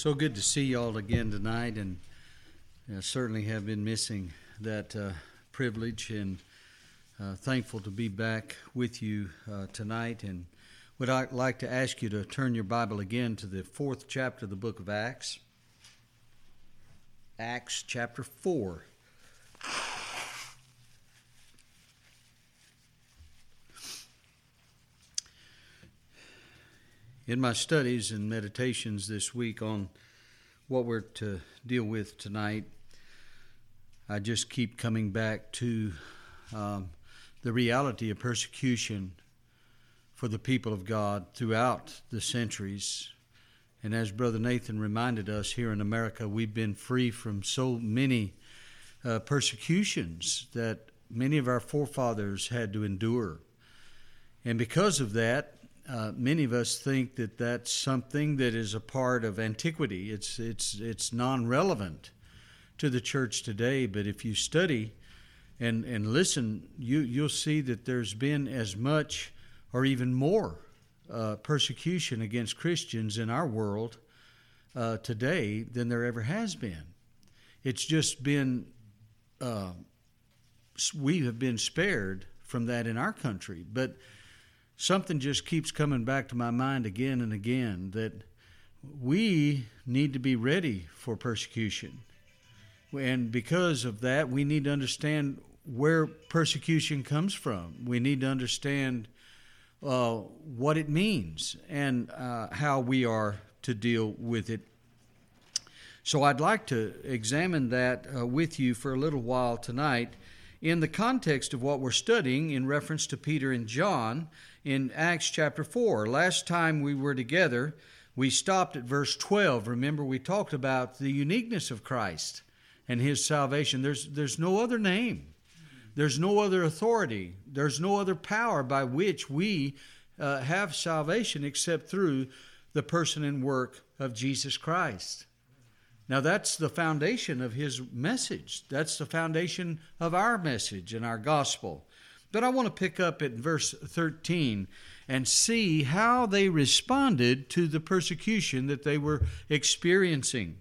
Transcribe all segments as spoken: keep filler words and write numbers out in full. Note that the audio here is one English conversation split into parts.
So good to see y'all again tonight, and I certainly have been missing that uh, privilege, and uh, thankful to be back with you uh, tonight. And would I like to ask you to turn your Bible again to the fourth chapter of the book of Acts, Acts chapter four. In my studies and meditations this week on what we're to deal with tonight, I just keep coming back to um, the reality of persecution for the people of God throughout the centuries. And as Brother Nathan reminded us, here in America, we've been free from so many uh, persecutions that many of our forefathers had to endure. And because of that, Uh, many of us think that that's something that is a part of antiquity. It's it's it's non-relevant to the church today. But if you study and and listen, you you'll see that there's been as much or even more uh, persecution against Christians in our world uh, today than there ever has been. It's just been uh, we have been spared from that in our country, but. Something just keeps coming back to my mind again and again, that we need to be ready for persecution. And because of that, we need to understand where persecution comes from. We need to understand uh, what it means and uh, how we are to deal with it. So I'd like to examine that uh, with you for a little while tonight in the context of what we're studying in reference to Peter and John in Acts chapter four. Last time we were together, we stopped at verse twelve. Remember, we talked about the uniqueness of Christ and his salvation. There's, there's no other name. There's no other authority. There's no other power by which we uh, have salvation except through the person and work of Jesus Christ. Now, that's the foundation of his message. That's the foundation of our message and our gospel. But I want to pick up at verse thirteen and see how they responded to the persecution that they were experiencing.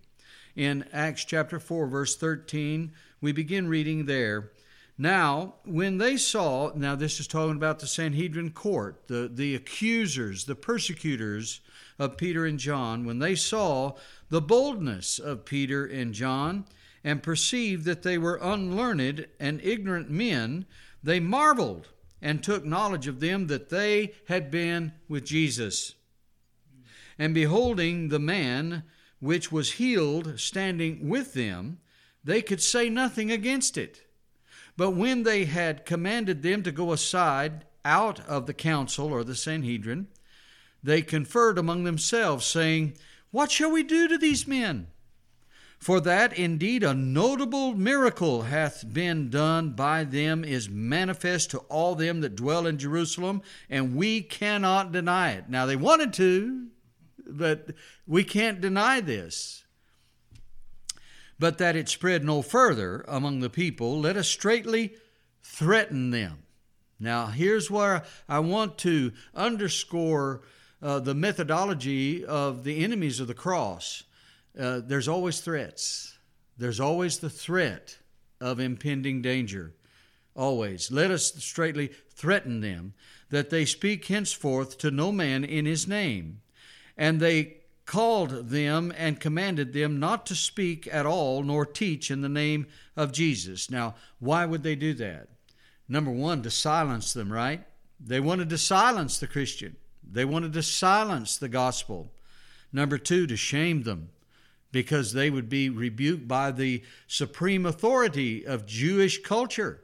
In Acts chapter four, verse thirteen, we begin reading there. Now, when they saw, now this is talking about the Sanhedrin court, the, the accusers, the persecutors of Peter and John, when they saw the boldness of Peter and John, and perceived that they were unlearned and ignorant men, they marveled and took knowledge of them that they had been with Jesus. And beholding the man which was healed standing with them, they could say nothing against it. But when they had commanded them to go aside out of the council or the Sanhedrin, they conferred among themselves, saying, "What shall we do to these men? For that indeed a notable miracle hath been done by them is manifest to all them that dwell in Jerusalem, and we cannot deny it." Now, they wanted to, but we can't deny this. "But that it spread no further among the people, let us straitly threaten them." Now, here's where I want to underscore Uh, the methodology of the enemies of the cross. Uh, there's always threats. There's always the threat of impending danger. Always. "Let us straightly threaten them, that they speak henceforth to no man in his name. And they called them and commanded them not to speak at all, nor teach in the name of Jesus." Now, why would they do that? Number one, to silence them, right? They wanted to silence the Christian. They wanted to silence the gospel. Number two, to shame them, because they would be rebuked by the supreme authority of Jewish culture.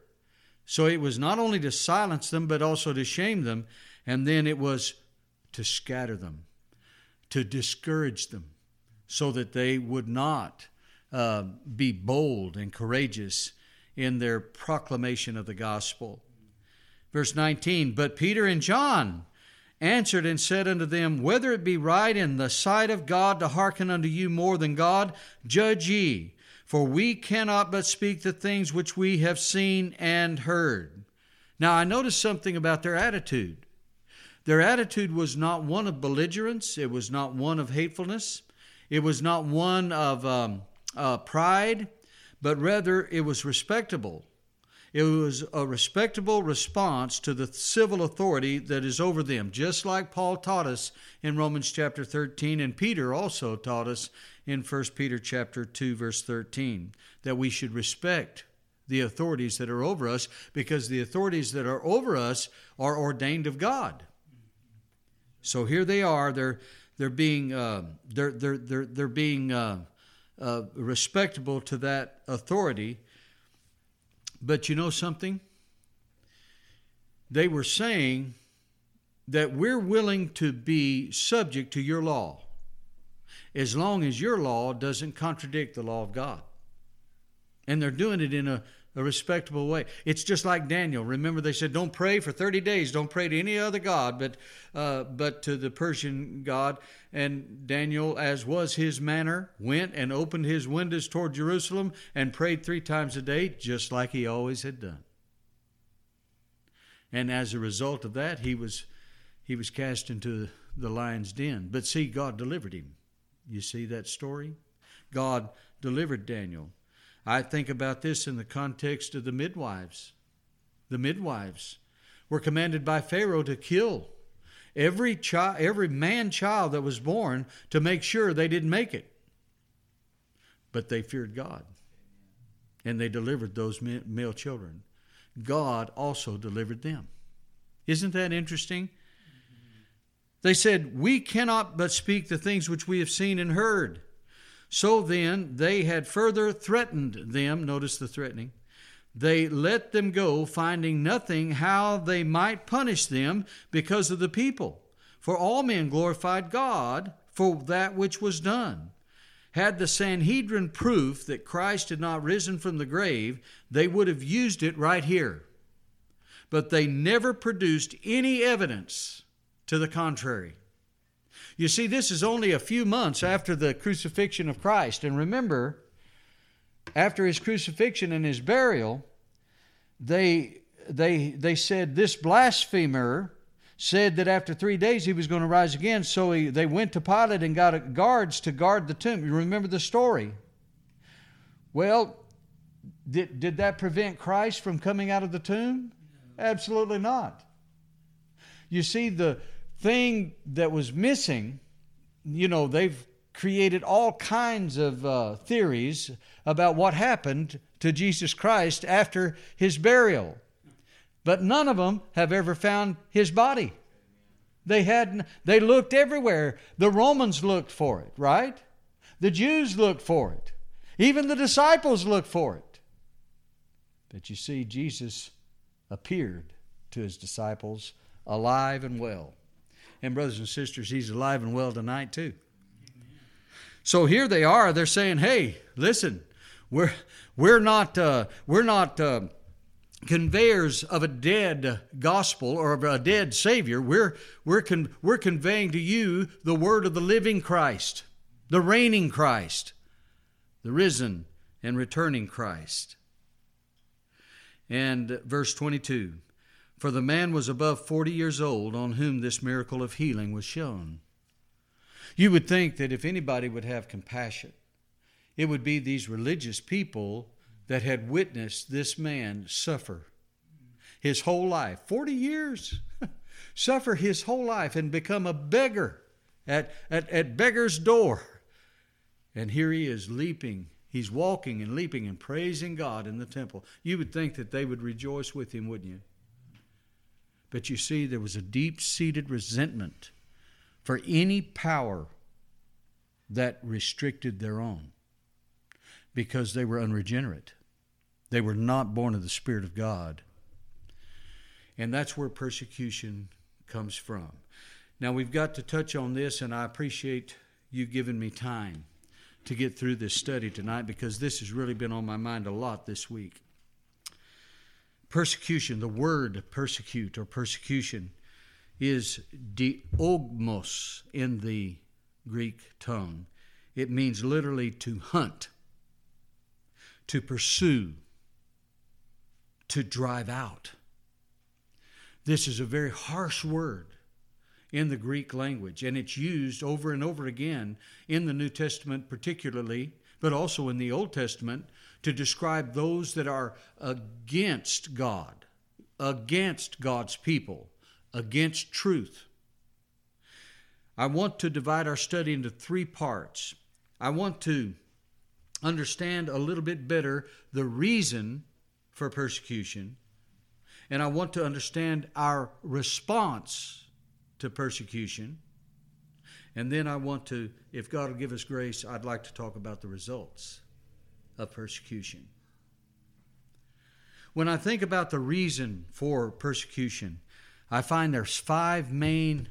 So it was not only to silence them, but also to shame them. And then it was to scatter them, to discourage them, so that they would not uh, be bold and courageous in their proclamation of the gospel. Verse nineteen, "But Peter and John answered and said unto them, Whether it be right in the sight of God to hearken unto you more than God, judge ye. For we cannot but speak the things which we have seen and heard." Now, I noticed something about their attitude. Their attitude was not one of belligerence. It was not one of hatefulness. It was not one of um, uh, pride, but rather it was respectable. It was a respectable response to the civil authority that is over them, just like Paul taught us in Romans chapter thirteen, and Peter also taught us in First Peter chapter two, verse thirteen, that we should respect the authorities that are over us, because the authorities that are over us are ordained of God. So here they are; they're they're being uh, they're they're they're they're being uh, uh, respectable to that authority. But you know something? They were saying that we're willing to be subject to your law as long as your law doesn't contradict the law of God. And they're doing it in a, a respectable way. It's just like Daniel. Remember, they said, don't pray for thirty days. Don't pray to any other god but uh, but to the Persian god. And Daniel, as was his manner, went and opened his windows toward Jerusalem and prayed three times a day, just like he always had done. And as a result of that, he was, he was cast into the lion's den. But see, God delivered him. You see that story? God delivered Daniel. I think about this in the context of the midwives. The midwives were commanded by Pharaoh to kill every child, every man child that was born to make sure they didn't make it. But they feared God, and they delivered those male children. God also delivered them. Isn't that interesting? They said, "We cannot but speak the things which we have seen and heard." So then they had further threatened them. Notice the threatening. They let them go, finding nothing how they might punish them because of the people. For all men glorified God for that which was done. Had the Sanhedrin proof that Christ had not risen from the grave, they would have used it right here. But they never produced any evidence to the contrary. You see, this is only a few months after the crucifixion of Christ. And remember, after his crucifixion and his burial, they they they said this blasphemer said that after three days he was going to rise again. So he, they went to Pilate and got guards to guard the tomb. You remember the story. Well, did, did that prevent Christ from coming out of the tomb? Absolutely not. You see, the thing that was missing, you know, they've created all kinds of uh, theories about what happened to Jesus Christ after his burial. But none of them have ever found his body. They hadn't, they looked everywhere. The Romans looked for it, right? The Jews looked for it. Even the disciples looked for it. But you see, Jesus appeared to his disciples alive and well. And brothers and sisters, he's alive and well tonight too. Amen. So here they are. They're saying, "Hey, listen, we're we're not uh, we're not uh, conveyors of a dead gospel or of a dead Savior. We're we're con- we're conveying to you the word of the living Christ, the reigning Christ, the risen and returning Christ." And verse twenty-two. For the man was above forty years old on whom this miracle of healing was shown. You would think that if anybody would have compassion, it would be these religious people that had witnessed this man suffer his whole life, forty years, suffer his whole life and become a beggar at, at, at beggar's door. And here he is leaping. He's walking and leaping and praising God in the temple. You would think that they would rejoice with him, wouldn't you? But you see, there was a deep-seated resentment for any power that restricted their own because they were unregenerate. They were not born of the Spirit of God. And that's where persecution comes from. Now, we've got to touch on this, and I appreciate you giving me time to get through this study tonight because this has really been on my mind a lot this week. Persecution, the word persecute or persecution is diogmos in the Greek tongue. It means literally to hunt, to pursue, to drive out. This is a very harsh word in the Greek language, and it's used over and over again in the New Testament particularly, but also in the Old Testament, to describe those that are against God, against God's people, against truth. I want to divide our study into three parts. I want to understand a little bit better the reason for persecution, and I want to understand our response to persecution, and then I want to, if God will give us grace, I'd like to talk about the results of persecution. When I think about the reason for persecution, I find there's five main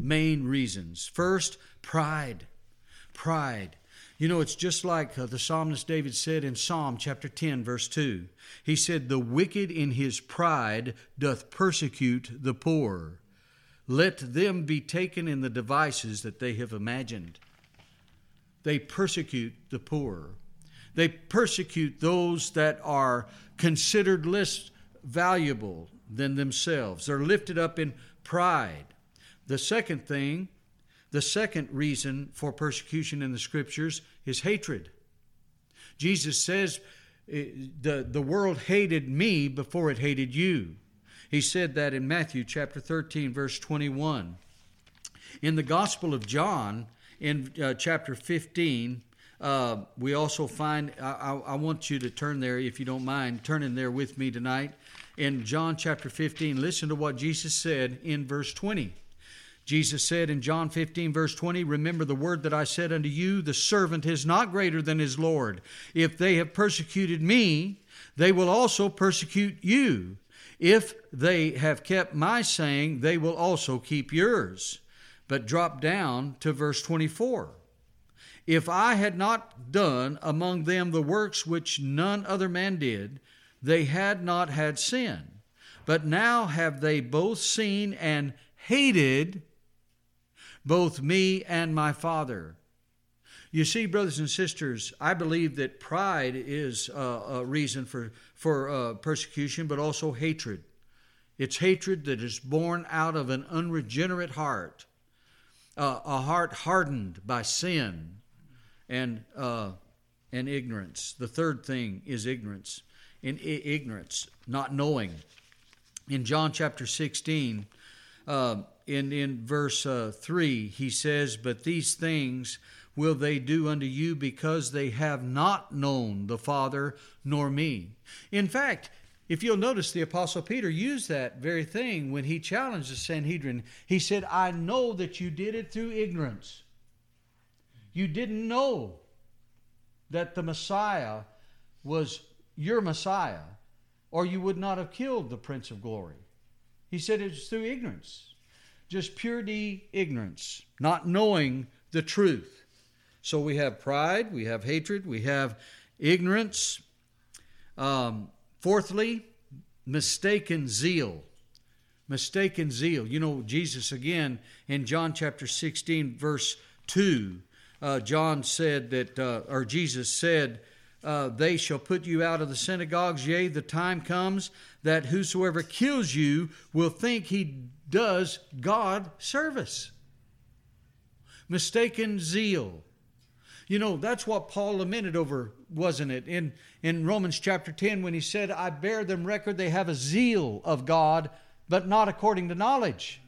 main reasons. First, pride. Pride. You know, it's just like uh, the psalmist David said in Psalm chapter ten, verse two. He said, "The wicked in his pride doth persecute the poor. Let them be taken in the devices that they have imagined." They persecute the poor. They persecute those that are considered less valuable than themselves. They're lifted up in pride. The second thing, the second reason for persecution in the Scriptures is hatred. Jesus says, the, the world hated me before it hated you. He said that in Matthew chapter thirteen, verse twenty-one. In the Gospel of John, in uh, chapter fifteen, uh, we also find, I, I, I want you to turn there, if you don't mind, turn in there with me tonight. In John chapter fifteen, listen to what Jesus said in verse twenty. Jesus said in John fifteen, verse twenty, "Remember the word that I said unto you, the servant is not greater than his Lord. If they have persecuted me, they will also persecute you. If they have kept my saying, they will also keep yours." But drop down to verse twenty-four. "If I had not done among them the works which none other man did, they had not had sin. But now have they both seen and hated both me and my Father." You see, brothers and sisters, I believe that pride is uh, a reason for, for uh, persecution, but also hatred. It's hatred that is born out of an unregenerate heart, uh, a heart hardened by sin and, uh, and ignorance. The third thing is ignorance, in I- ignorance, not knowing. In John chapter sixteen, Uh, in, in verse uh, three, he says, "But these things will they do unto you because they have not known the Father nor me." In fact, if you'll notice, the Apostle Peter used that very thing when he challenged the Sanhedrin. He said, "I know that you did it through ignorance. You didn't know that the Messiah was your Messiah, or you would not have killed the Prince of Glory." He said it was through ignorance, just pure D ignorance, not knowing the truth. So we have pride, we have hatred, we have ignorance. Um, fourthly, mistaken zeal. Mistaken zeal. You know, Jesus again in John chapter sixteen, verse two, uh, John said that, uh, or Jesus said, Uh, "they shall put you out of the synagogues. Yea, the time comes that whosoever kills you will think he does God service." Mistaken zeal. You know, that's what Paul lamented over, wasn't it? In, in Romans chapter ten, when he said, "I bear them record, they have a zeal of God, but not according to knowledge.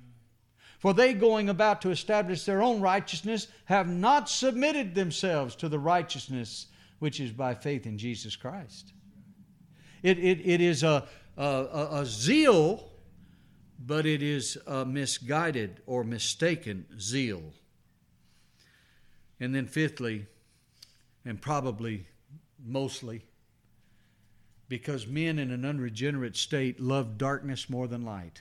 For they, going about to establish their own righteousness, have not submitted themselves to the righteousness which is by faith in Jesus Christ." It it, it is a, a, a zeal, but it is a misguided or mistaken zeal. And then fifthly, and probably mostly, because men in an unregenerate state love darkness more than light.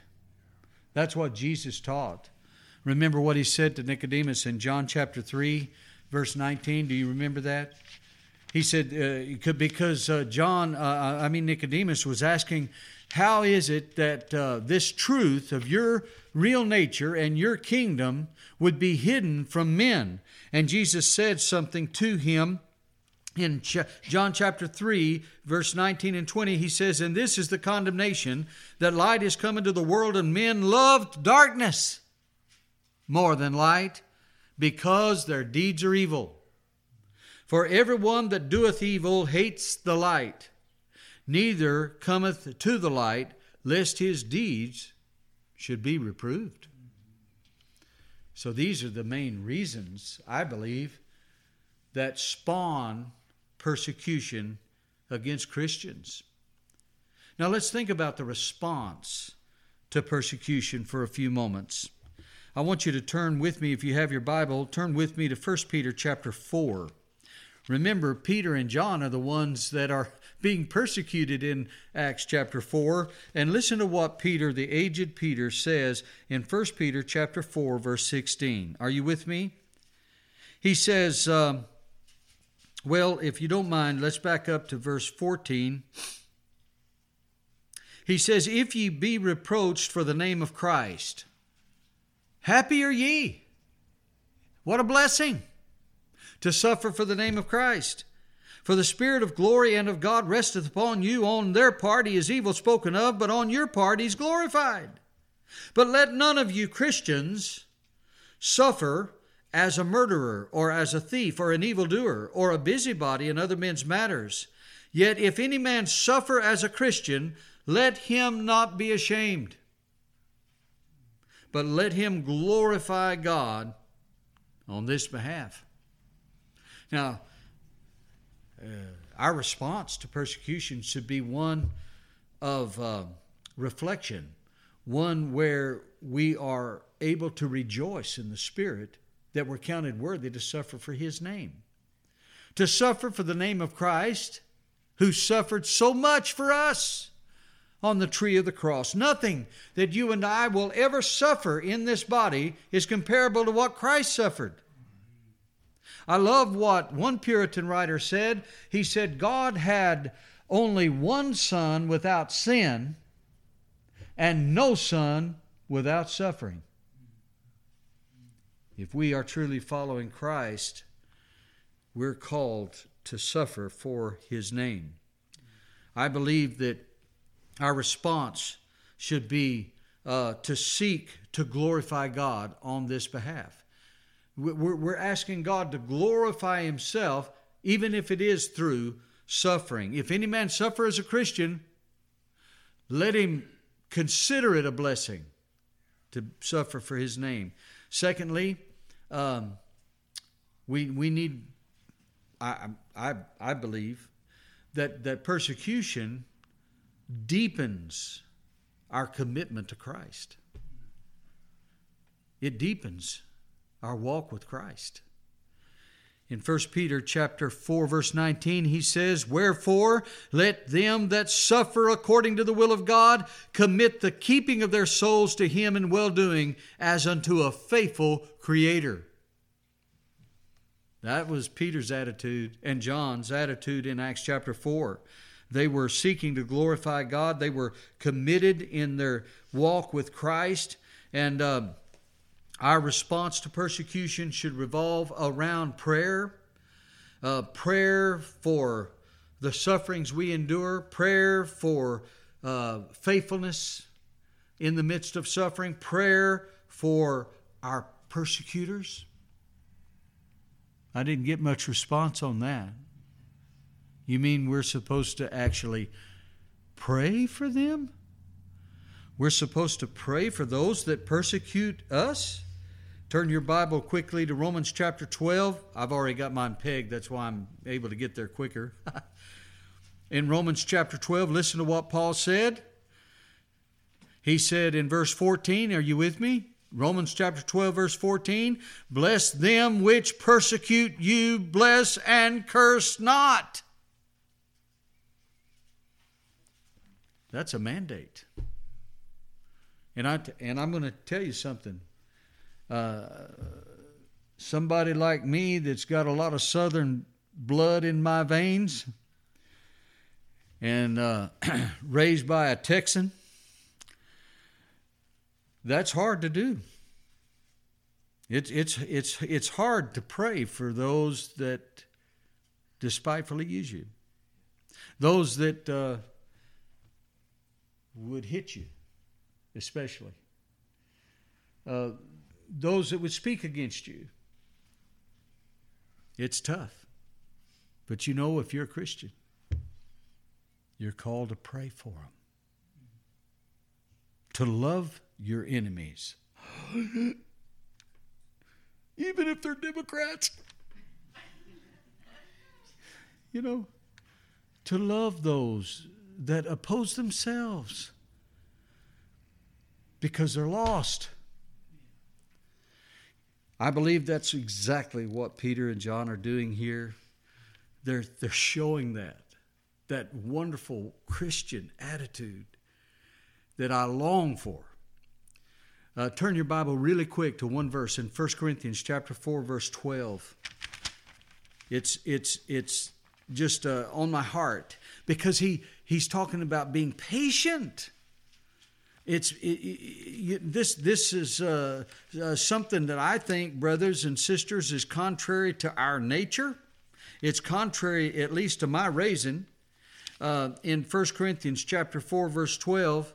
That's what Jesus taught. Remember what he said to Nicodemus in John chapter three, verse nineteen. Do you remember that? He said, uh, because uh, John, uh, I mean Nicodemus was asking, "How is it that uh, this truth of your real nature and your kingdom would be hidden from men?" And Jesus said something to him in ch- John chapter three, verse nineteen and twenty. He says, "And this is the condemnation, that light is come into the world, and men loved darkness more than light, because their deeds are evil. For everyone that doeth evil hates the light, neither cometh to the light, lest his deeds should be reproved. So these are the main reasons, I believe, that spawn persecution against Christians. Now let's think about the response to persecution for a few moments. I want you to turn with me, if you have your Bible, turn with me to First Peter chapter four. Remember, Peter and John are the ones that are being persecuted in Acts chapter four. And listen to what Peter, the aged Peter, says in First Peter chapter four, verse sixteen. Are you with me? He says, um, well, if you don't mind, let's back up to verse fourteen. He says, if ye be reproached for the name of Christ, happy are ye. What a blessing to suffer for the name of Christ. For the Spirit of glory and of God resteth upon you. On their part he is evil spoken of, but on your part he is glorified. But let none of you Christians suffer as a murderer, or as a thief, or an evildoer, or a busybody in other men's matters. Yet if any man suffer as a Christian, let him not be ashamed, but let him glorify God on this behalf. Now, uh, our response to persecution should be one of uh, reflection, one where we are able to rejoice in the Spirit that we're counted worthy to suffer for His name. To suffer for the name of Christ, who suffered so much for us on the tree of the cross. Nothing that you and I will ever suffer in this body is comparable to what Christ suffered. I love what one Puritan writer said. He said, God had only one son without sin and no son without suffering. If we are truly following Christ, we're called to suffer for His name. I believe that our response should be uh, to seek to glorify God on this behalf. We're, we're asking God to glorify Himself, even if it is through suffering. If any man suffer as a Christian, let him consider it a blessing to suffer for His name. Secondly, um, we we need, I I I believe, that that persecution deepens our commitment to Christ. It deepens our walk with Christ. In First Peter chapter four, verse nineteen, he says, wherefore, let them that suffer according to the will of God commit the keeping of their souls to Him in well-doing as unto a faithful Creator. That was Peter's attitude and John's attitude in Acts chapter four. They were seeking to glorify God. They were committed in their walk with Christ. And uh, our response to persecution should revolve around prayer. Uh, prayer for the sufferings we endure. Prayer for uh, faithfulness in the midst of suffering. Prayer for our persecutors. I didn't get much response on that. You mean we're supposed to actually pray for them? We're supposed to pray for those that persecute us? Turn your Bible quickly to Romans chapter twelve. I've already got mine pegged. That's why I'm able to get there quicker. In Romans chapter twelve, listen to what Paul said. He said in verse fourteen, are you with me? Romans chapter twelve, verse fourteen, bless them which persecute you, bless and curse not. That's a mandate. And, I, and I'm going to tell you something. Uh, somebody like me that's got a lot of Southern blood in my veins and uh, raised by a Texan, that's hard to do. It's, it's, it's, it's hard to pray for those that despitefully use you, those that Uh, would hit you, especially. Uh, those that would speak against you. It's tough. But you know, if you're a Christian, you're called to pray for them. To love your enemies. Even if they're Democrats. You know, to love those that oppose themselves because they're lost. I believe that's exactly what Peter and John are doing here. They're, they're showing that, that wonderful Christian attitude that I long for. Uh, turn your Bible really quick to one verse in First Corinthians chapter four, verse twelve. It's it's it's just uh, on my heart because he he's talking about being patient. It's it, it, this this is uh, uh, something that I think, brothers and sisters, is contrary to our nature. It's contrary, at least to my raising. Uh, in First Corinthians chapter four, verse twelve,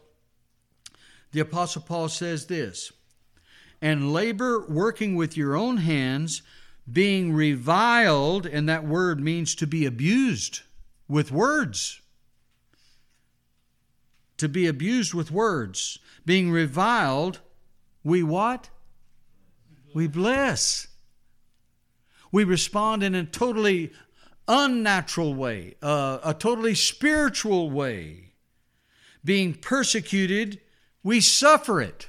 the Apostle Paul says this, "And labor working with your own hands, being reviled," and that word means to be abused with words. To be abused with words. Being reviled, we what? We bless. We respond in a totally unnatural way, uh, a totally spiritual way. Being persecuted, we suffer it.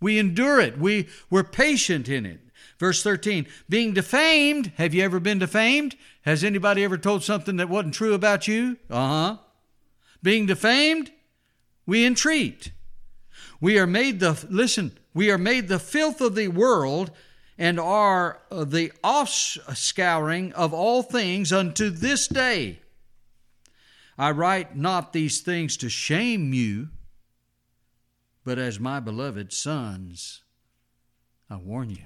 We endure it. We, we're patient in it. Verse thirteen, being defamed. Have you ever been defamed? Has anybody ever told something that wasn't true about you? Uh-huh. Being defamed, we entreat. We are made the, listen, we are made the filth of the world and are the offscouring of all things unto this day. I write not these things to shame you, but as my beloved sons, I warn you.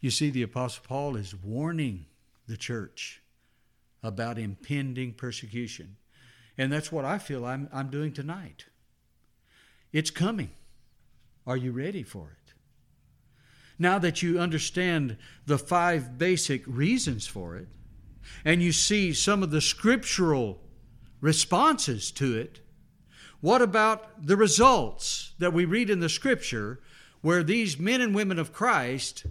You see, the Apostle Paul is warning the church about impending persecution. And that's what I feel I'm, I'm doing tonight. It's coming. Are you ready for it? Now that you understand the five basic reasons for it, and you see some of the scriptural responses to it, what about the results that we read in the Scripture where these men and women of Christ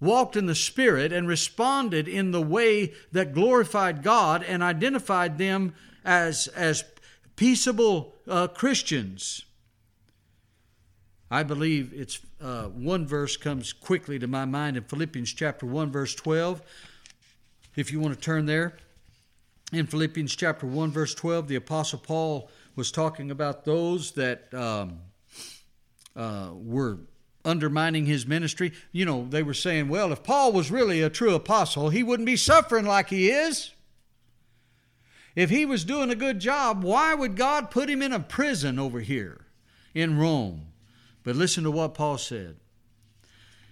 walked in the Spirit and responded in the way that glorified God and identified them as, as peaceable uh, Christians? I believe it's uh, one verse comes quickly to my mind in Philippians chapter one, verse twelve. If you want to turn there, in Philippians chapter one, verse twelve, the Apostle Paul was talking about those that um, uh, were undermining his ministry. You know, they were saying, well, if Paul was really a true apostle, he wouldn't be suffering like he is. If he was doing a good job, why would God put him in a prison over here in Rome? But listen to what Paul said.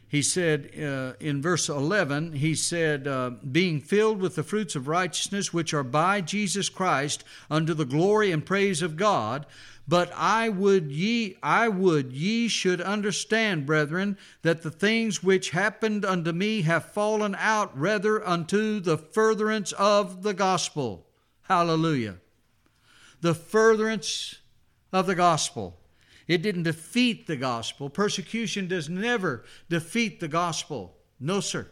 He said uh, in verse eleven, he said, uh, being filled with the fruits of righteousness, which are by Jesus Christ unto the glory and praise of God. But I would ye, I would ye should understand, brethren, that the things which happened unto me have fallen out rather unto the furtherance of the gospel. Hallelujah. The furtherance of the gospel. It didn't defeat the gospel. Persecution does never defeat the gospel. No, sir.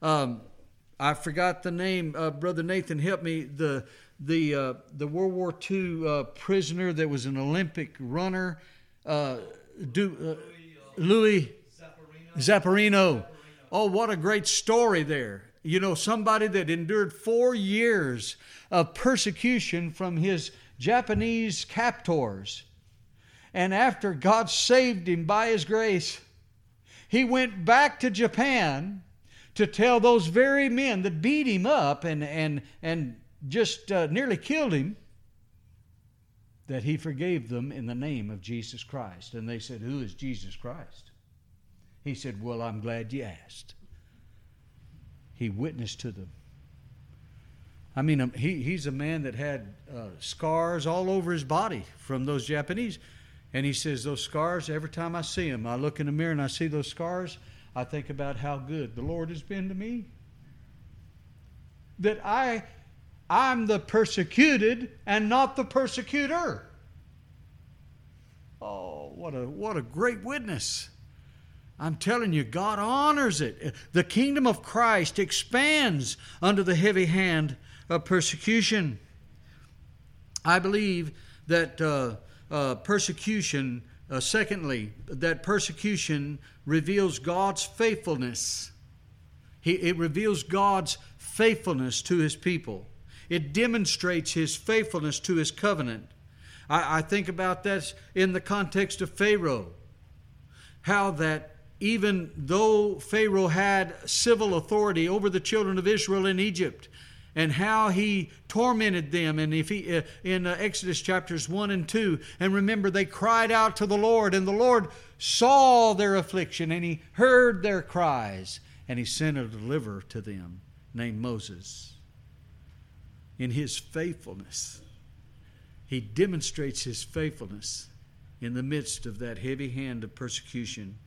Um, I forgot the name. Uh, Brother Nathan, help me. The the uh, the World War Two uh, prisoner that was an Olympic runner. Uh, do, uh, Louis Zapparino. Oh, what a great story there. You know, somebody that endured four years of persecution from his Japanese captors. And after God saved him by His grace, he went back to Japan to tell those very men that beat him up and and and just uh, nearly killed him that he forgave them in the name of Jesus Christ. And they said, "Who is Jesus Christ?" He said, "Well, I'm glad you asked." He witnessed to them. I mean, he he's a man that had uh, scars all over his body from those Japanese. And he says, those scars, every time I see them, I look in the mirror and I see those scars, I think about how good the Lord has been to me. That I, I'm the persecuted and not the persecutor. Oh, what a, what a great witness. I'm telling you, God honors it. The kingdom of Christ expands under the heavy hand of persecution. I believe that uh, uh, persecution, uh, secondly, that persecution reveals God's faithfulness. He, it reveals God's faithfulness to His people. It demonstrates His faithfulness to His covenant. I, I think about that in the context of Pharaoh, how that even though Pharaoh had civil authority over the children of Israel in Egypt, and how he tormented them, and if he, uh, in uh, Exodus chapters one and two, and remember, they cried out to the Lord, and the Lord saw their affliction, and He heard their cries, and He sent a deliverer to them named Moses. In His faithfulness, He demonstrates His faithfulness in the midst of that heavy hand of persecution.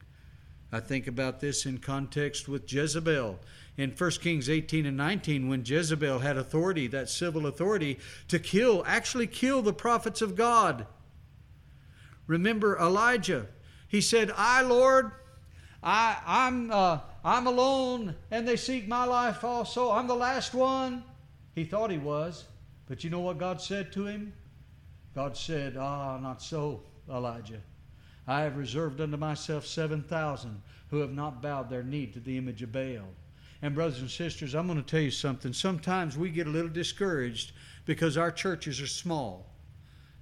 I think about this in context with Jezebel. In First Kings eighteen and nineteen, when Jezebel had authority, that civil authority, to kill, actually kill the prophets of God. Remember Elijah. He said, I, Lord, I, I'm, uh, I'm alone, and they seek my life also. I'm the last one. He thought he was, but you know what God said to him? God said, ah, not so, Elijah. I have reserved unto myself seven thousand who have not bowed their knee to the image of Baal. And brothers and sisters, I'm going to tell you something. Sometimes we get a little discouraged because our churches are small,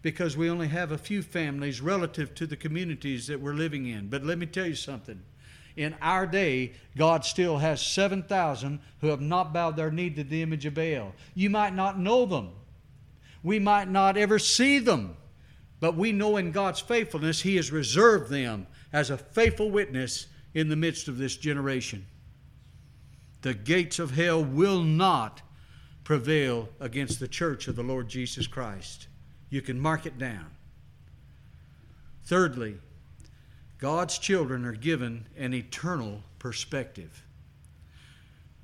because we only have a few families relative to the communities that we're living in. But let me tell you something. In our day, God still has seven thousand who have not bowed their knee to the image of Baal. You might not know them. We might not ever see them. But we know in God's faithfulness, He has reserved them as a faithful witness in the midst of this generation. The gates of hell will not prevail against the church of the Lord Jesus Christ. You can mark it down. Thirdly, God's children are given an eternal perspective.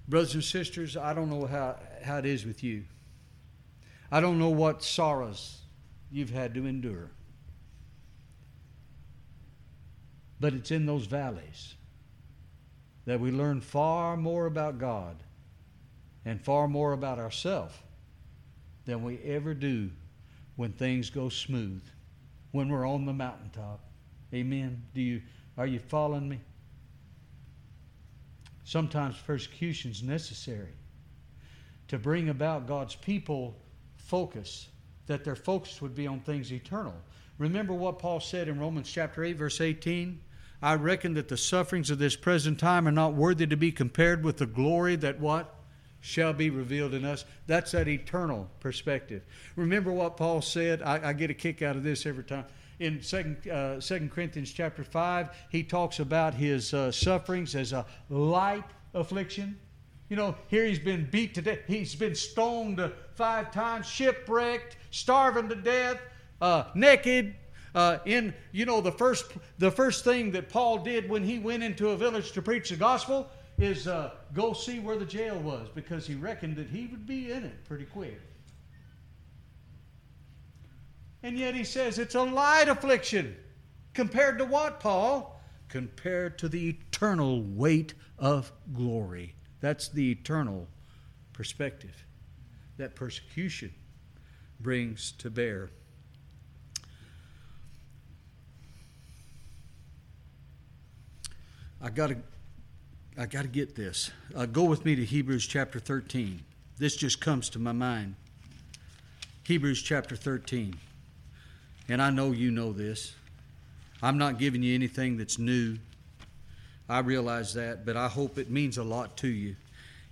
Brothers and sisters, I don't know how, how it is with you. I don't know what sorrows you've had to endure. But it's in those valleys that we learn far more about God and far more about ourselves than we ever do when things go smooth, when we're on the mountaintop. Amen. Do you, are you following me? Sometimes persecution's necessary to bring about God's people focus, that their focus would be on things eternal. Remember what Paul said in Romans chapter eight, verse eighteen? I reckon that the sufferings of this present time are not worthy to be compared with the glory that what? Shall be revealed in us. That's that eternal perspective. Remember what Paul said? I, I get a kick out of this every time. In Second Corinthians chapter five, he talks about his uh, sufferings as a light affliction. You know, here he's been beat to death. He's been stoned five times, shipwrecked, starving to death, uh, naked. Uh, in you know, the first the first thing that Paul did when he went into a village to preach the gospel is uh, go see where the jail was, because he reckoned that he would be in it pretty quick. And yet he says it's a light affliction. Compared to what, Paul? Compared to the eternal weight of glory. That's the eternal perspective that persecution brings to bear. I gotta, I gotta get this. Uh, go with me to Hebrews chapter thirteen. This just comes to my mind. Hebrews chapter thirteen, and I know you know this. I'm not giving you anything that's new. I realize that, but I hope it means a lot to you.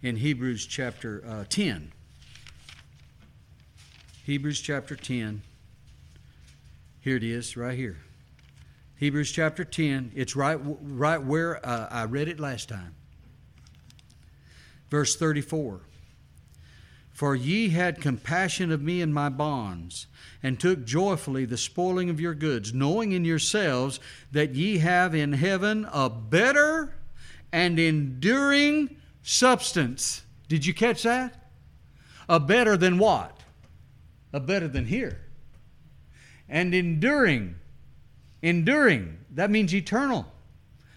In Hebrews chapter uh, ten. Hebrews chapter ten. Here it is, right here. Hebrews chapter ten. It's right, right where uh, I read it last time. Verse thirty-four. For ye had compassion of me in my bonds, and took joyfully the spoiling of your goods, knowing in yourselves that ye have in heaven a better and enduring substance. Did you catch that? A better than what? A better than here. And enduring. Enduring. That means eternal.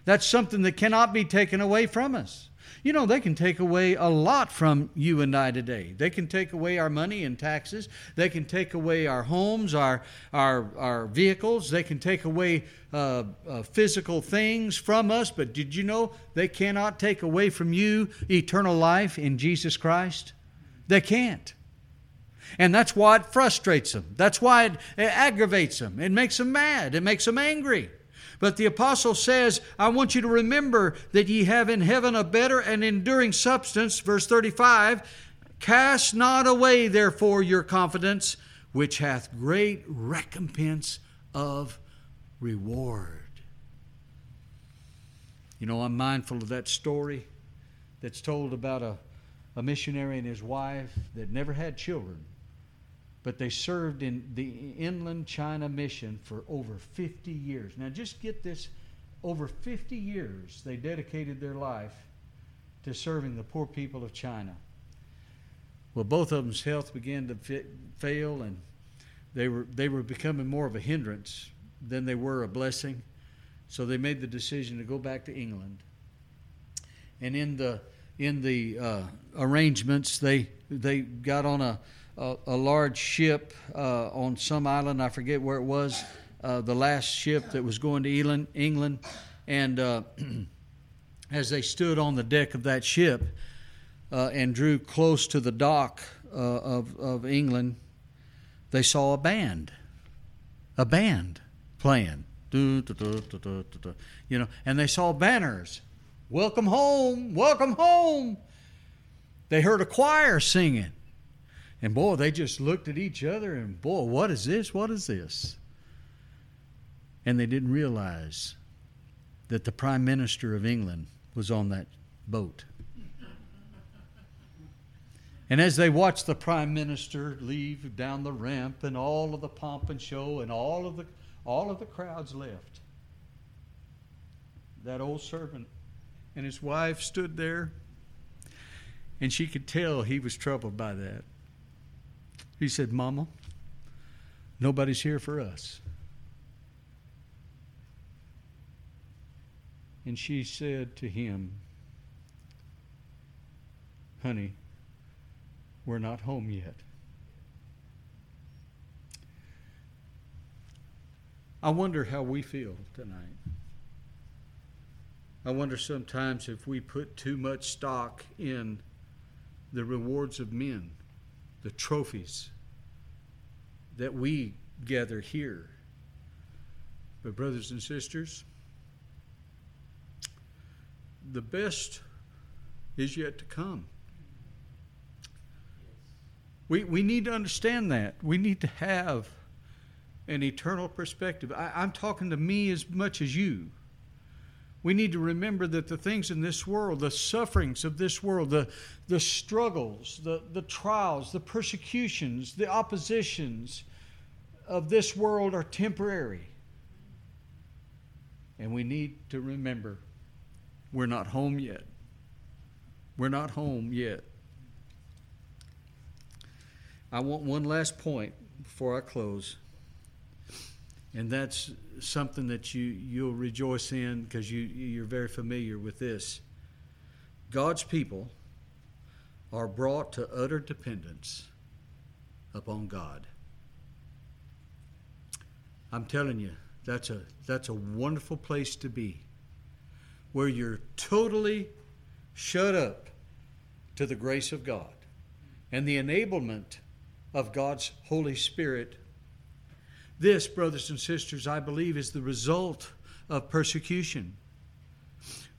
That's something that cannot be taken away from us. You know, they can take away a lot from you and I today. They can take away our money and taxes. They can take away our homes, our our, our vehicles. They can take away uh, uh, physical things from us. But did you know they cannot take away from you eternal life in Jesus Christ? They can't. And that's why it frustrates them. That's why it, it aggravates them. It makes them mad. It makes them angry. But the apostle says, I want you to remember that ye have in heaven a better and enduring substance. Verse thirty-five, cast not away therefore your confidence, which hath great recompense of reward. You know, I'm mindful of that story that's told about a, a missionary and his wife that never had children. But they served in the Inland China Mission for over fifty years. Now just get this, over fifty years they dedicated their life to serving the poor people of China. Well, both of them's health began to fit, fail, and they were, they were becoming more of a hindrance than they were a blessing. So they made the decision to go back to England. And in the, in the uh, arrangements, they, they got on a... A, a large ship uh, on some island, I forget where it was, uh, the last ship that was going to Elan, England. And uh, as they stood on the deck of that ship uh, and drew close to the dock uh, of, of England, they saw a band, a band playing. Du, du, du, du, du, du, you know, and they saw banners, welcome home, welcome home. They heard a choir singing. And boy, they just looked at each other and boy, what is this? What is this? And they didn't realize that the Prime Minister of England was on that boat. And as they watched the Prime Minister leave down the ramp and all of the pomp and show and all of the all of the crowds left, that old servant and his wife stood there, and she could tell he was troubled by that. He said, Mama, nobody's here for us. And she said to him, honey, we're not home yet. I wonder how we feel tonight. I wonder sometimes if we put too much stock in the rewards of men, the trophies that we gather here. But brothers and sisters, the best is yet to come. We we need to understand that. We need to have an eternal perspective. I, I'm talking to me as much as you. We need to remember that the things in this world, the sufferings of this world, the, the struggles, the, the trials, the persecutions, the oppositions of this world are temporary. And we need to remember we're not home yet. We're not home yet. I want one last point before I close. And that's something that you, you'll rejoice in because you, you're very familiar with this. God's people are brought to utter dependence upon God. I'm telling you, that's a, that's a wonderful place to be, where you're totally shut up to the grace of God and the enablement of God's Holy Spirit. This, brothers and sisters, I believe is the result of persecution.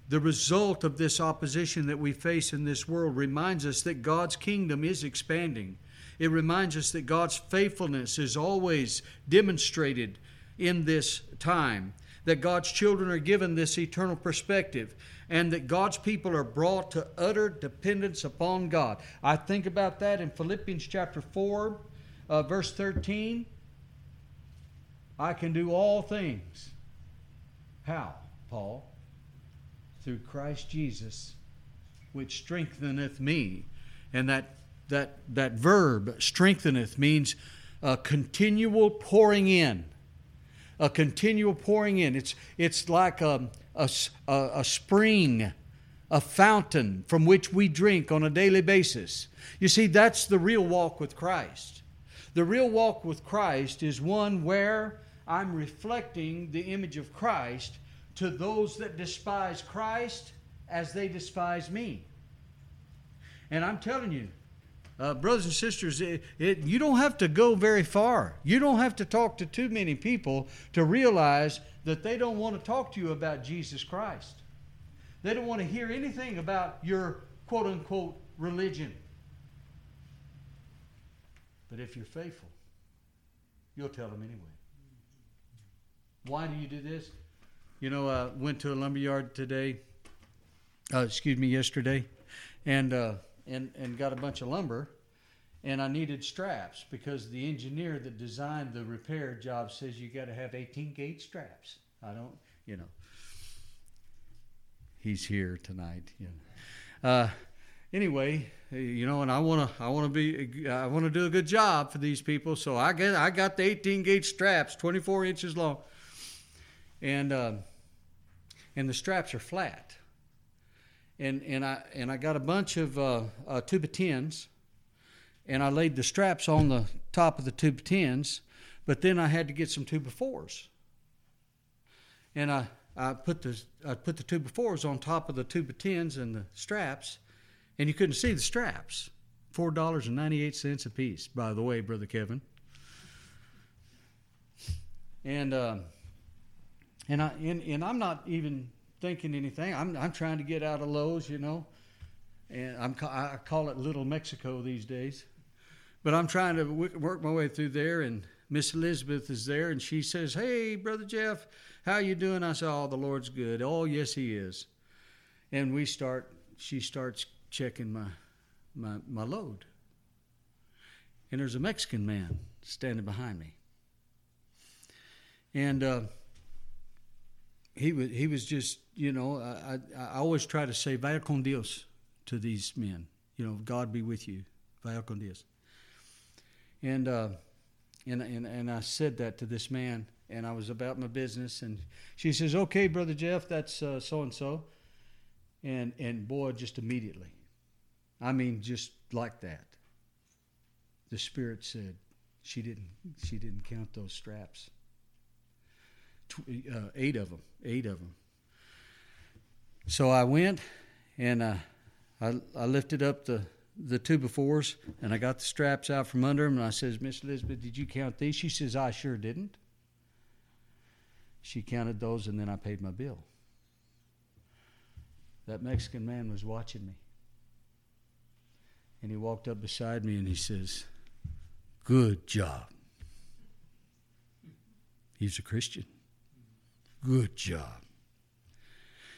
The result of this opposition that we face in this world reminds us that God's kingdom is expanding. It reminds us that God's faithfulness is always demonstrated in this time. that God's children are given this eternal perspective, and that God's people are brought to utter dependence upon God. I think about that in Philippians chapter four, uh, verse thirteen. I can do all things. How, Paul? Through Christ Jesus, which strengtheneth me. And that that that verb, strengtheneth, means a continual pouring in. A continual pouring in. It's it's like a, a, a spring, a fountain from which we drink on a daily basis. You see, that's the real walk with Christ. The real walk with Christ is one where I'm reflecting the image of Christ to those that despise Christ as they despise me. And I'm telling you, uh, brothers and sisters, it, it, you don't have to go very far. You don't have to talk to too many people to realize that they don't want to talk to you about Jesus Christ. They don't want to hear anything about your quote-unquote religion. But if you're faithful, you'll tell them anyway. Why do you do this? You know, I uh, went to a lumberyard today, uh, excuse me, yesterday, and uh, and and got a bunch of lumber, and I needed straps because the engineer that designed the repair job says you got to have eighteen gauge straps. I don't, you know. He's here tonight. You know. Uh, anyway, you know, and I wanna I wanna be I wanna do a good job for these people, so I get I got the eighteen gauge straps, twenty-four inches long, and. Uh, And the straps are flat, and and I and I got a bunch of uh, uh, two by tens, and I laid the straps on the top of the two by tens, but then I had to get some two by fours, and I, I put the I put the two by fours on top of the two by tens and the straps, and you couldn't see the straps. Four dollars and ninety eight cents a piece, by the way, Brother Kevin. And. Uh, And, I, and, and I'm not even thinking anything. I'm, I'm trying to get out of Lowe's, you know. And I'm, I call it Little Mexico these days. But I'm trying to w- work my way through there, and Miss Elizabeth is there, and she says, "Hey, Brother Jeff, how you doing?" I say, "Oh, the Lord's good." "Oh, yes, he is." And we start, she starts checking my, my, my load. And there's a Mexican man standing behind me. And... Uh, He was, he was just, you know, I, I, I always try to say, "Vaya con Dios" to these men. You know, "God be with you. Vaya con Dios." And, uh, and, and, and I said that to this man, and I was about my business. And she says, "Okay, Brother Jeff, that's uh, so-and-so." And, and boy, just immediately. I mean, just like that. The Spirit said, she didn't, she didn't count those straps. Uh, eight of them, eight of them. So I went, and uh, I I lifted up the, the two-by-fours, and I got the straps out from under them, and I says, "Miss Elizabeth, did you count these?" She says, "I sure didn't." She counted those, and then I paid my bill. That Mexican man was watching me, and he walked up beside me, and he says, "Good job." He's a Christian. "Good job."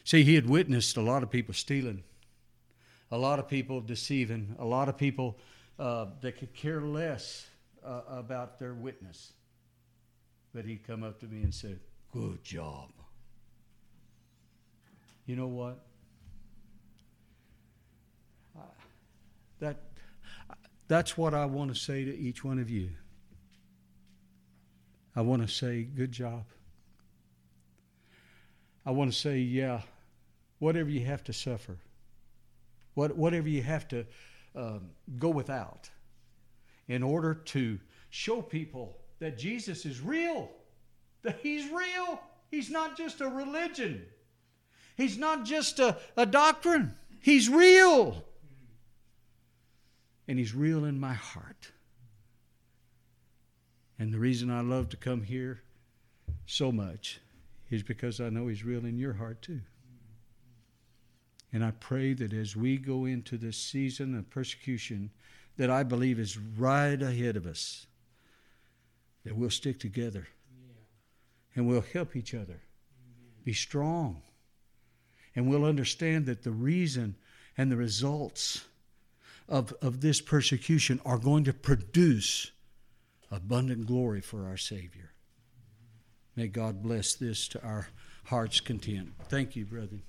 See, he had witnessed a lot of people stealing, a lot of people deceiving, a lot of people uh, that could care less uh, about their witness. But he'd come up to me and said, "Good job." You know what? Uh, that that's what I want to say to each one of you. I want to say, "Good job." I want to say, yeah, whatever you have to suffer, what, whatever you have to um, go without in order to show people that Jesus is real, that he's real. He's not just a religion. He's not just a, a doctrine. He's real. And he's real in my heart. And the reason I love to come here so much is because I know he's real in your heart too. And I pray that as we go into this season of persecution that I believe is right ahead of us, that we'll stick together, yeah, and we'll help each other, be strong. And we'll understand that the reason and the results of, of this persecution are going to produce abundant glory for our Savior. May God bless this to our heart's content. Thank you, brethren.